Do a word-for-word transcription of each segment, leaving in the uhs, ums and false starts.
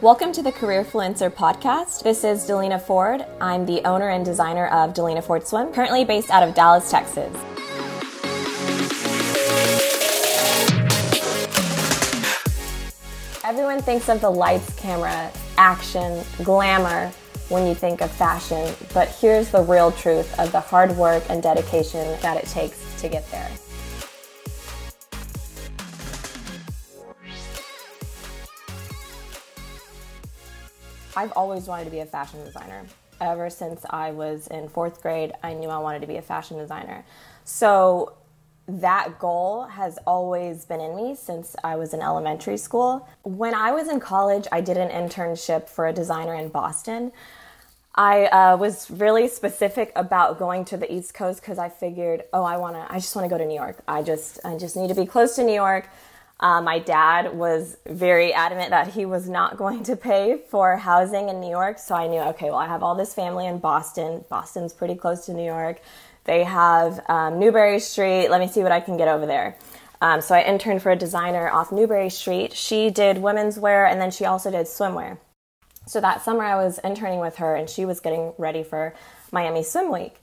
Welcome to the Careerfluencer podcast. This is Delina Ford. I'm the owner and designer of Delina Ford Swim, currently based out of Dallas, Texas. Everyone thinks of the lights, camera, action, glamour when you think of fashion, but here's the real truth of the hard work and dedication that it takes to get there. I've always wanted to be a fashion designer. Ever since I was in fourth grade, I knew I wanted to be a fashion designer. So that goal has always been in me since I was in elementary school. When I was in college, I did an internship for a designer in Boston. I uh, was really specific about going to the East Coast because I figured, oh, I want to, I just want to go to New York. I just, I just need to be close to New York. Uh, my dad was very adamant that he was not going to pay for housing in New York. So I knew, okay, well, I have all this family in Boston. Boston's pretty close to New York. They have um, Newbury Street. Let me see what I can get over there. Um, so I interned for a designer off Newbury Street. She did women's wear, and then she also did swimwear. So that summer I was interning with her, and she was getting ready for Miami Swim Week.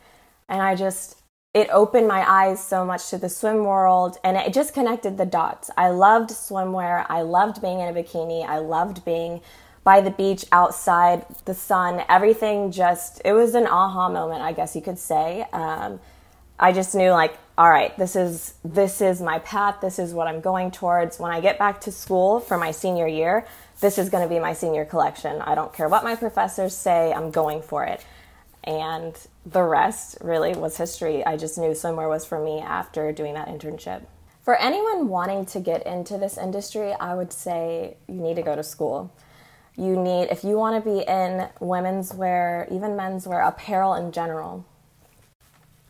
And I just... It opened my eyes so much to the swim world, and it just connected the dots. I loved swimwear. I loved being in a bikini. I loved being by the beach, outside, the sun, everything just, it was an aha moment, I guess you could say. Um, I just knew, like, all right, this is, this is my path. This is what I'm going towards. When I get back to school for my senior year, this is going to be my senior collection. I don't care what my professors say. I'm going for it. And the rest really was history. I just knew swimwear was for me after doing that internship. For anyone wanting to get into this industry, I would say you need to go to school. You need, if you want to be in women's wear, even men's wear, apparel in general,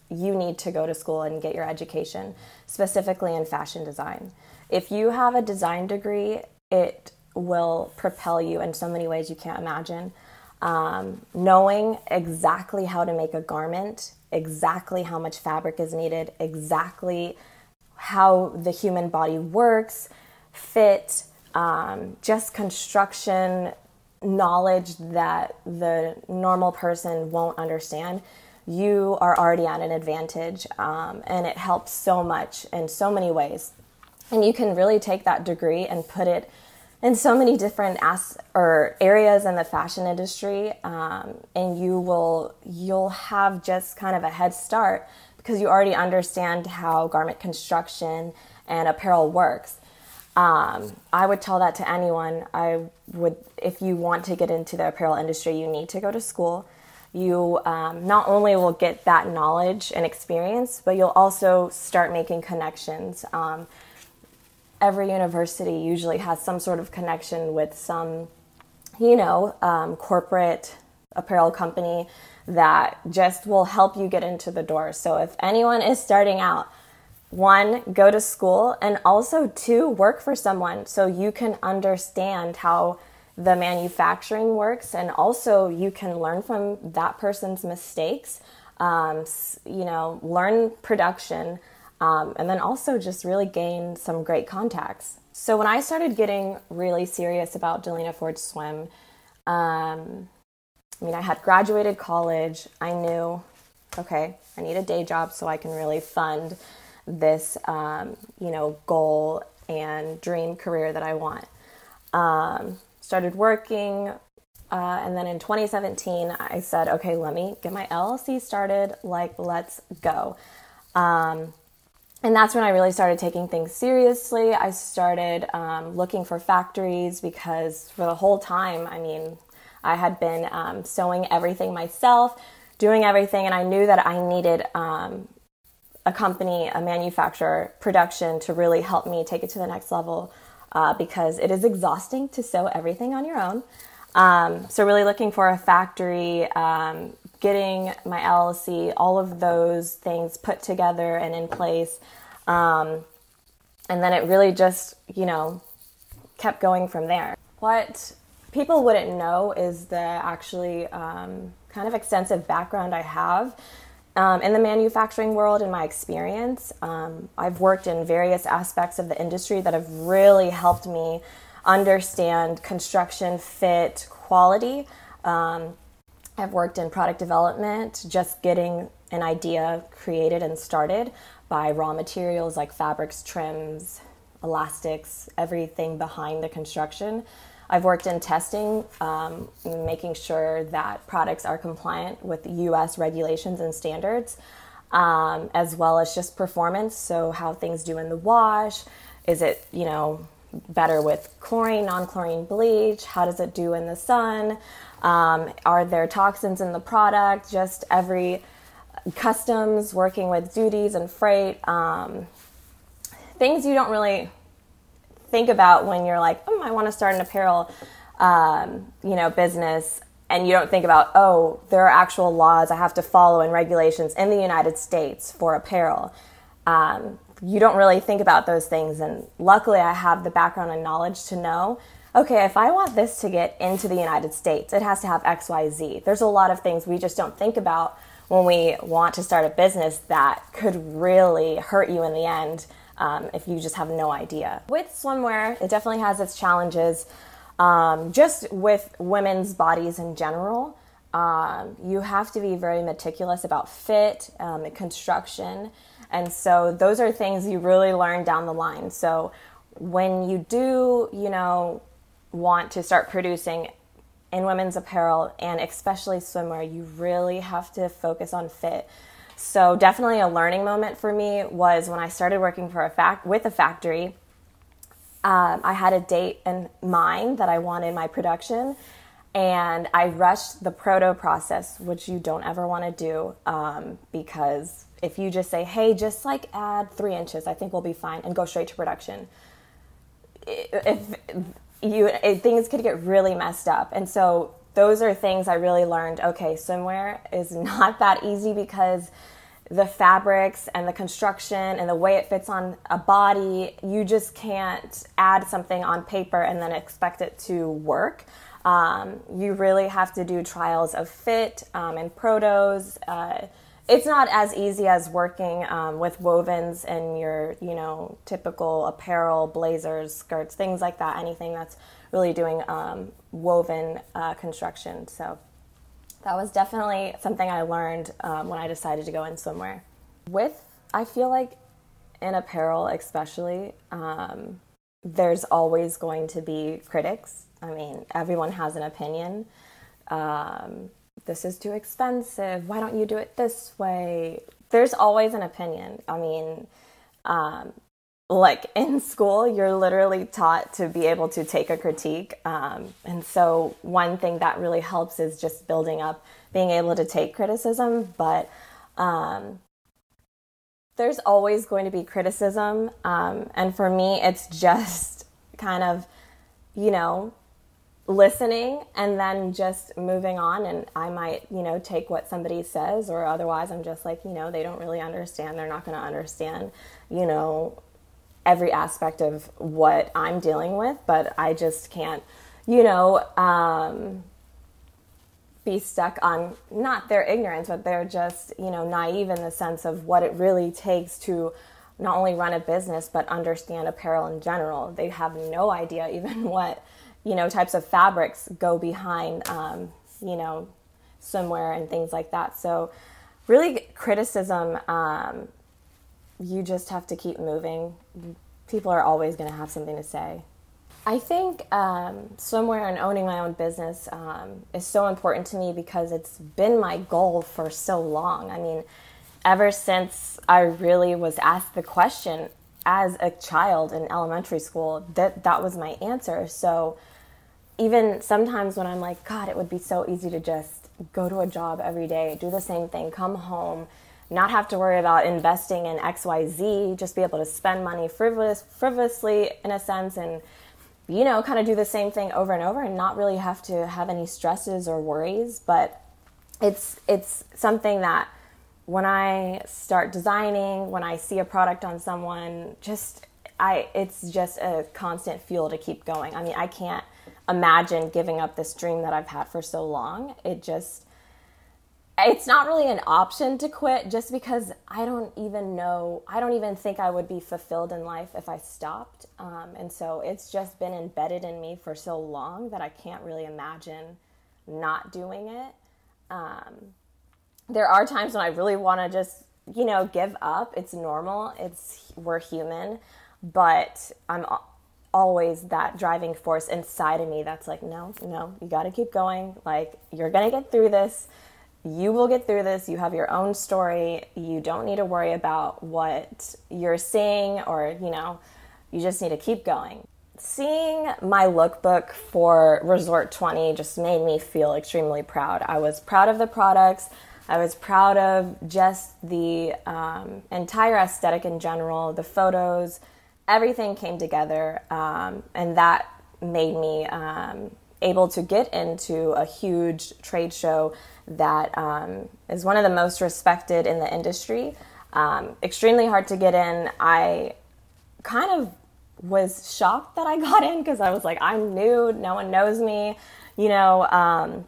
you need to go to school and get your education, specifically in fashion design. If you have a design degree, it will propel you in so many ways you can't imagine. Um, knowing exactly how to make a garment, exactly how much fabric is needed, exactly how the human body works, fit, um, just construction knowledge that the normal person won't understand, you are already at an advantage, um, and it helps so much in so many ways. And you can really take that degree and put it in so many different as- or areas in the fashion industry, um, and you will you'll have just kind of a head start because you already understand how garment construction and apparel works. Um, I would tell that to anyone. I would, if you want to get into the apparel industry, you need to go to school. You um, not only will get that knowledge and experience, but you'll also start making connections. Um, Every university usually has some sort of connection with some, you know, um, corporate apparel company that just will help you get into the door. So if anyone is starting out, one, go to school, and also two, work for someone so you can understand how the manufacturing works, and also you can learn from that person's mistakes, um, you know, learn production. Um, and then also just really gain some great contacts. So when I started getting really serious about Delina Ford Swim, um, I mean, I had graduated college. I knew, okay, I need a day job so I can really fund this, um, you know, goal and dream career that I want. Um, started working. Uh, and then in twenty seventeen, I said, okay, let me get my L L C started. Like, let's go. Um, And that's when I really started taking things seriously. I started um, looking for factories because for the whole time, I mean, I had been um, sewing everything myself, doing everything, and I knew that I needed um, a company, a manufacturer, production to really help me take it to the next level uh, because it is exhausting to sew everything on your own. Um, so really looking for a factory, um, getting my L L C, all of those things put together and in place. Um, and then it really just, you know, kept going from there. What people wouldn't know is the actually um, kind of extensive background I have um, in the manufacturing world and my experience. Um, I've worked in various aspects of the industry that have really helped me understand construction, fit, quality. Um, I've worked in product development, just getting an idea created and started by raw materials like fabrics, trims, elastics, everything behind the construction. I've worked in testing, um, making sure that products are compliant with U S regulations and standards, um, as well as just performance. So how things do in the wash, is it, you know, better with chlorine, non-chlorine bleach? How does it do in the sun? Um, are there toxins in the product? Just every customs, working with duties and freight, um, things you don't really think about when you're like, oh, I want to start an apparel, um, you know, business. And you don't think about, oh, there are actual laws I have to follow and regulations in the United States for apparel. Um, you don't really think about those things. And luckily I have the background and knowledge to know, okay, if I want this to get into the United States, it has to have X, Y, Z. There's a lot of things we just don't think about when we want to start a business that could really hurt you in the end. Um, if you just have no idea. With swimwear, it definitely has its challenges, um, just with women's bodies in general. Um, you have to be very meticulous about fit, um, and construction. And so those are things you really learn down the line. So when you do, you know, want to start producing in women's apparel and especially swimwear, you really have to focus on fit. So definitely a learning moment for me was when I started working for a fac- with a factory. Um, I had a date in mind that I wanted my production, and I rushed the proto process, which you don't ever want to do, um, because if you just say, hey, just like add three inches, I think we'll be fine, and go straight to production, if you if things could get really messed up. And so those are things I really learned. Okay, swimwear is not that easy because the fabrics and the construction and the way it fits on a body, you just can't add something on paper and then expect it to work. Um, you really have to do trials of fit um, and protos. Uh, it's not as easy as working um, with wovens and your, you know, typical apparel, blazers, skirts, things like that, anything that's really doing um, woven uh, construction. So that was definitely something I learned um, when I decided to go in swimwear. With, I feel like in apparel especially, um, there's always going to be critics. I mean, everyone has an opinion. Um, this is too expensive. Why don't you do it this way? There's always an opinion. I mean, um, like in school, you're literally taught to be able to take a critique. Um, and so one thing that really helps is just building up, being able to take criticism. But um, there's always going to be criticism. Um, and for me, it's just kind of, you know, listening and then just moving on. And I might, you know, take what somebody says, or otherwise I'm just like, you know, they don't really understand. They're not going to understand, you know, every aspect of what I'm dealing with, but I just can't, you know, um, be stuck on not their ignorance, but they're just, you know, naive in the sense of what it really takes to not only run a business, but understand apparel in general. They have no idea even what, you know, types of fabrics go behind, um, you know, swimwear and things like that. So really criticism, um, you just have to keep moving. People are always going to have something to say. I think um, swimwear and owning my own business um, is so important to me because it's been my goal for so long. I mean, ever since I really was asked the question as a child in elementary school, that that was my answer. So even sometimes when I'm like, God, it would be so easy to just go to a job every day, do the same thing, come home, not have to worry about investing in X, Y, Z, just be able to spend money frivolous, frivolously in a sense, and, you know, kind of do the same thing over and over and not really have to have any stresses or worries. But it's it's something that when I start designing, when I see a product on someone, just I it's just a constant fuel to keep going. I mean, I can't imagine giving up this dream that I've had for so long. It just It's not really an option to quit just because I don't even know, I don't even think I would be fulfilled in life if I stopped. Um, and so it's just been embedded in me for so long that I can't really imagine not doing it. Um, there are times when I really want to just, you know, give up. It's normal. It's, we're human, but I'm always that driving force inside of me that's like, no, no, you got to keep going. Like, you're going to get through this. You will get through this. You have your own story. You don't need to worry about what you're seeing, or, you know, you just need to keep going. Seeing my lookbook for Resort twenty just made me feel extremely proud. I was proud of the products. I was proud of just the um, entire aesthetic in general, the photos, everything came together. Um, and that made me um, able to get into a huge trade show that um, is one of the most respected in the industry. Um, extremely hard to get in. I kind of was shocked that I got in because I was like, I'm new, no one knows me, you know. Um,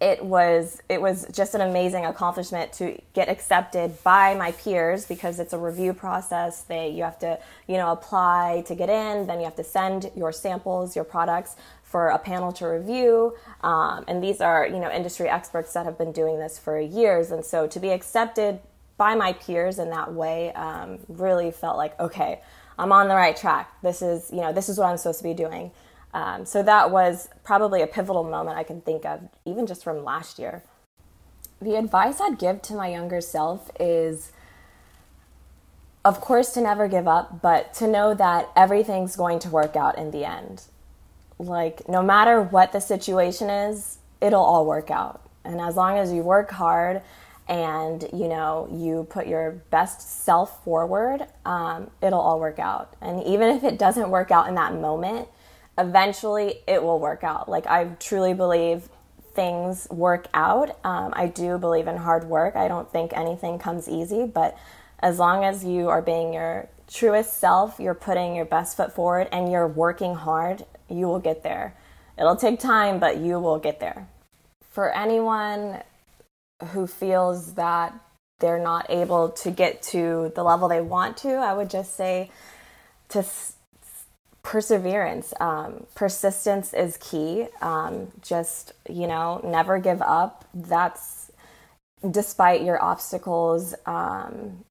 it was it was just an amazing accomplishment to get accepted by my peers, because it's a review process. They you have to you know apply to get in, then you have to send your samples, your products, for a panel to review, um, and these are you know industry experts that have been doing this for years. And so to be accepted by my peers in that way um, really felt like, okay, I'm on the right track. This is you know this is what I'm supposed to be doing. Um, so that was probably a pivotal moment I can think of, even just from last year. The advice I'd give to my younger self is, of course, to never give up, but to know that everything's going to work out in the end. Like, no matter what the situation is, it'll all work out. And as long as you work hard and, you know, you put your best self forward, um, it'll all work out. And even if it doesn't work out in that moment, eventually it will work out. Like, I truly believe things work out. Um, I do believe in hard work. I don't think anything comes easy, but as long as you are being your truest self, you're putting your best foot forward and you're working hard, you will get there. It'll take time, but you will get there. For anyone who feels that they're not able to get to the level they want to, I would just say to s- perseverance. Um, persistence is key. Um, just, you know, never give up. That's despite your obstacles. Um,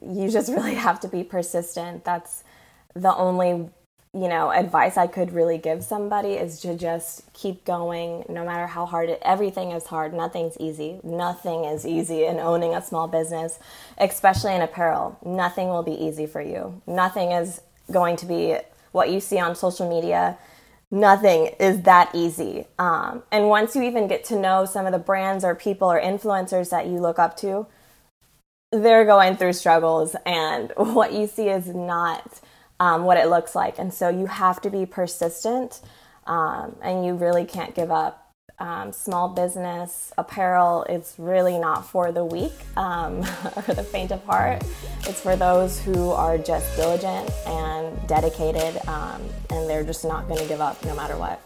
you just really have to be persistent. That's the only you know, advice I could really give somebody, is to just keep going no matter how hard it, everything is hard. Nothing's easy. Nothing is easy in owning a small business, especially in apparel. Nothing will be easy for you. Nothing is going to be what you see on social media. Nothing is that easy. Um, and once you even get to know some of the brands or people or influencers that you look up to, they're going through struggles, and what you see is not Um, what it looks like. And so you have to be persistent, um, and you really can't give up. Um, small business apparel, it's really not for the weak um, or the faint of heart. It's for those who are just diligent and dedicated, um, and they're just not going to give up no matter what.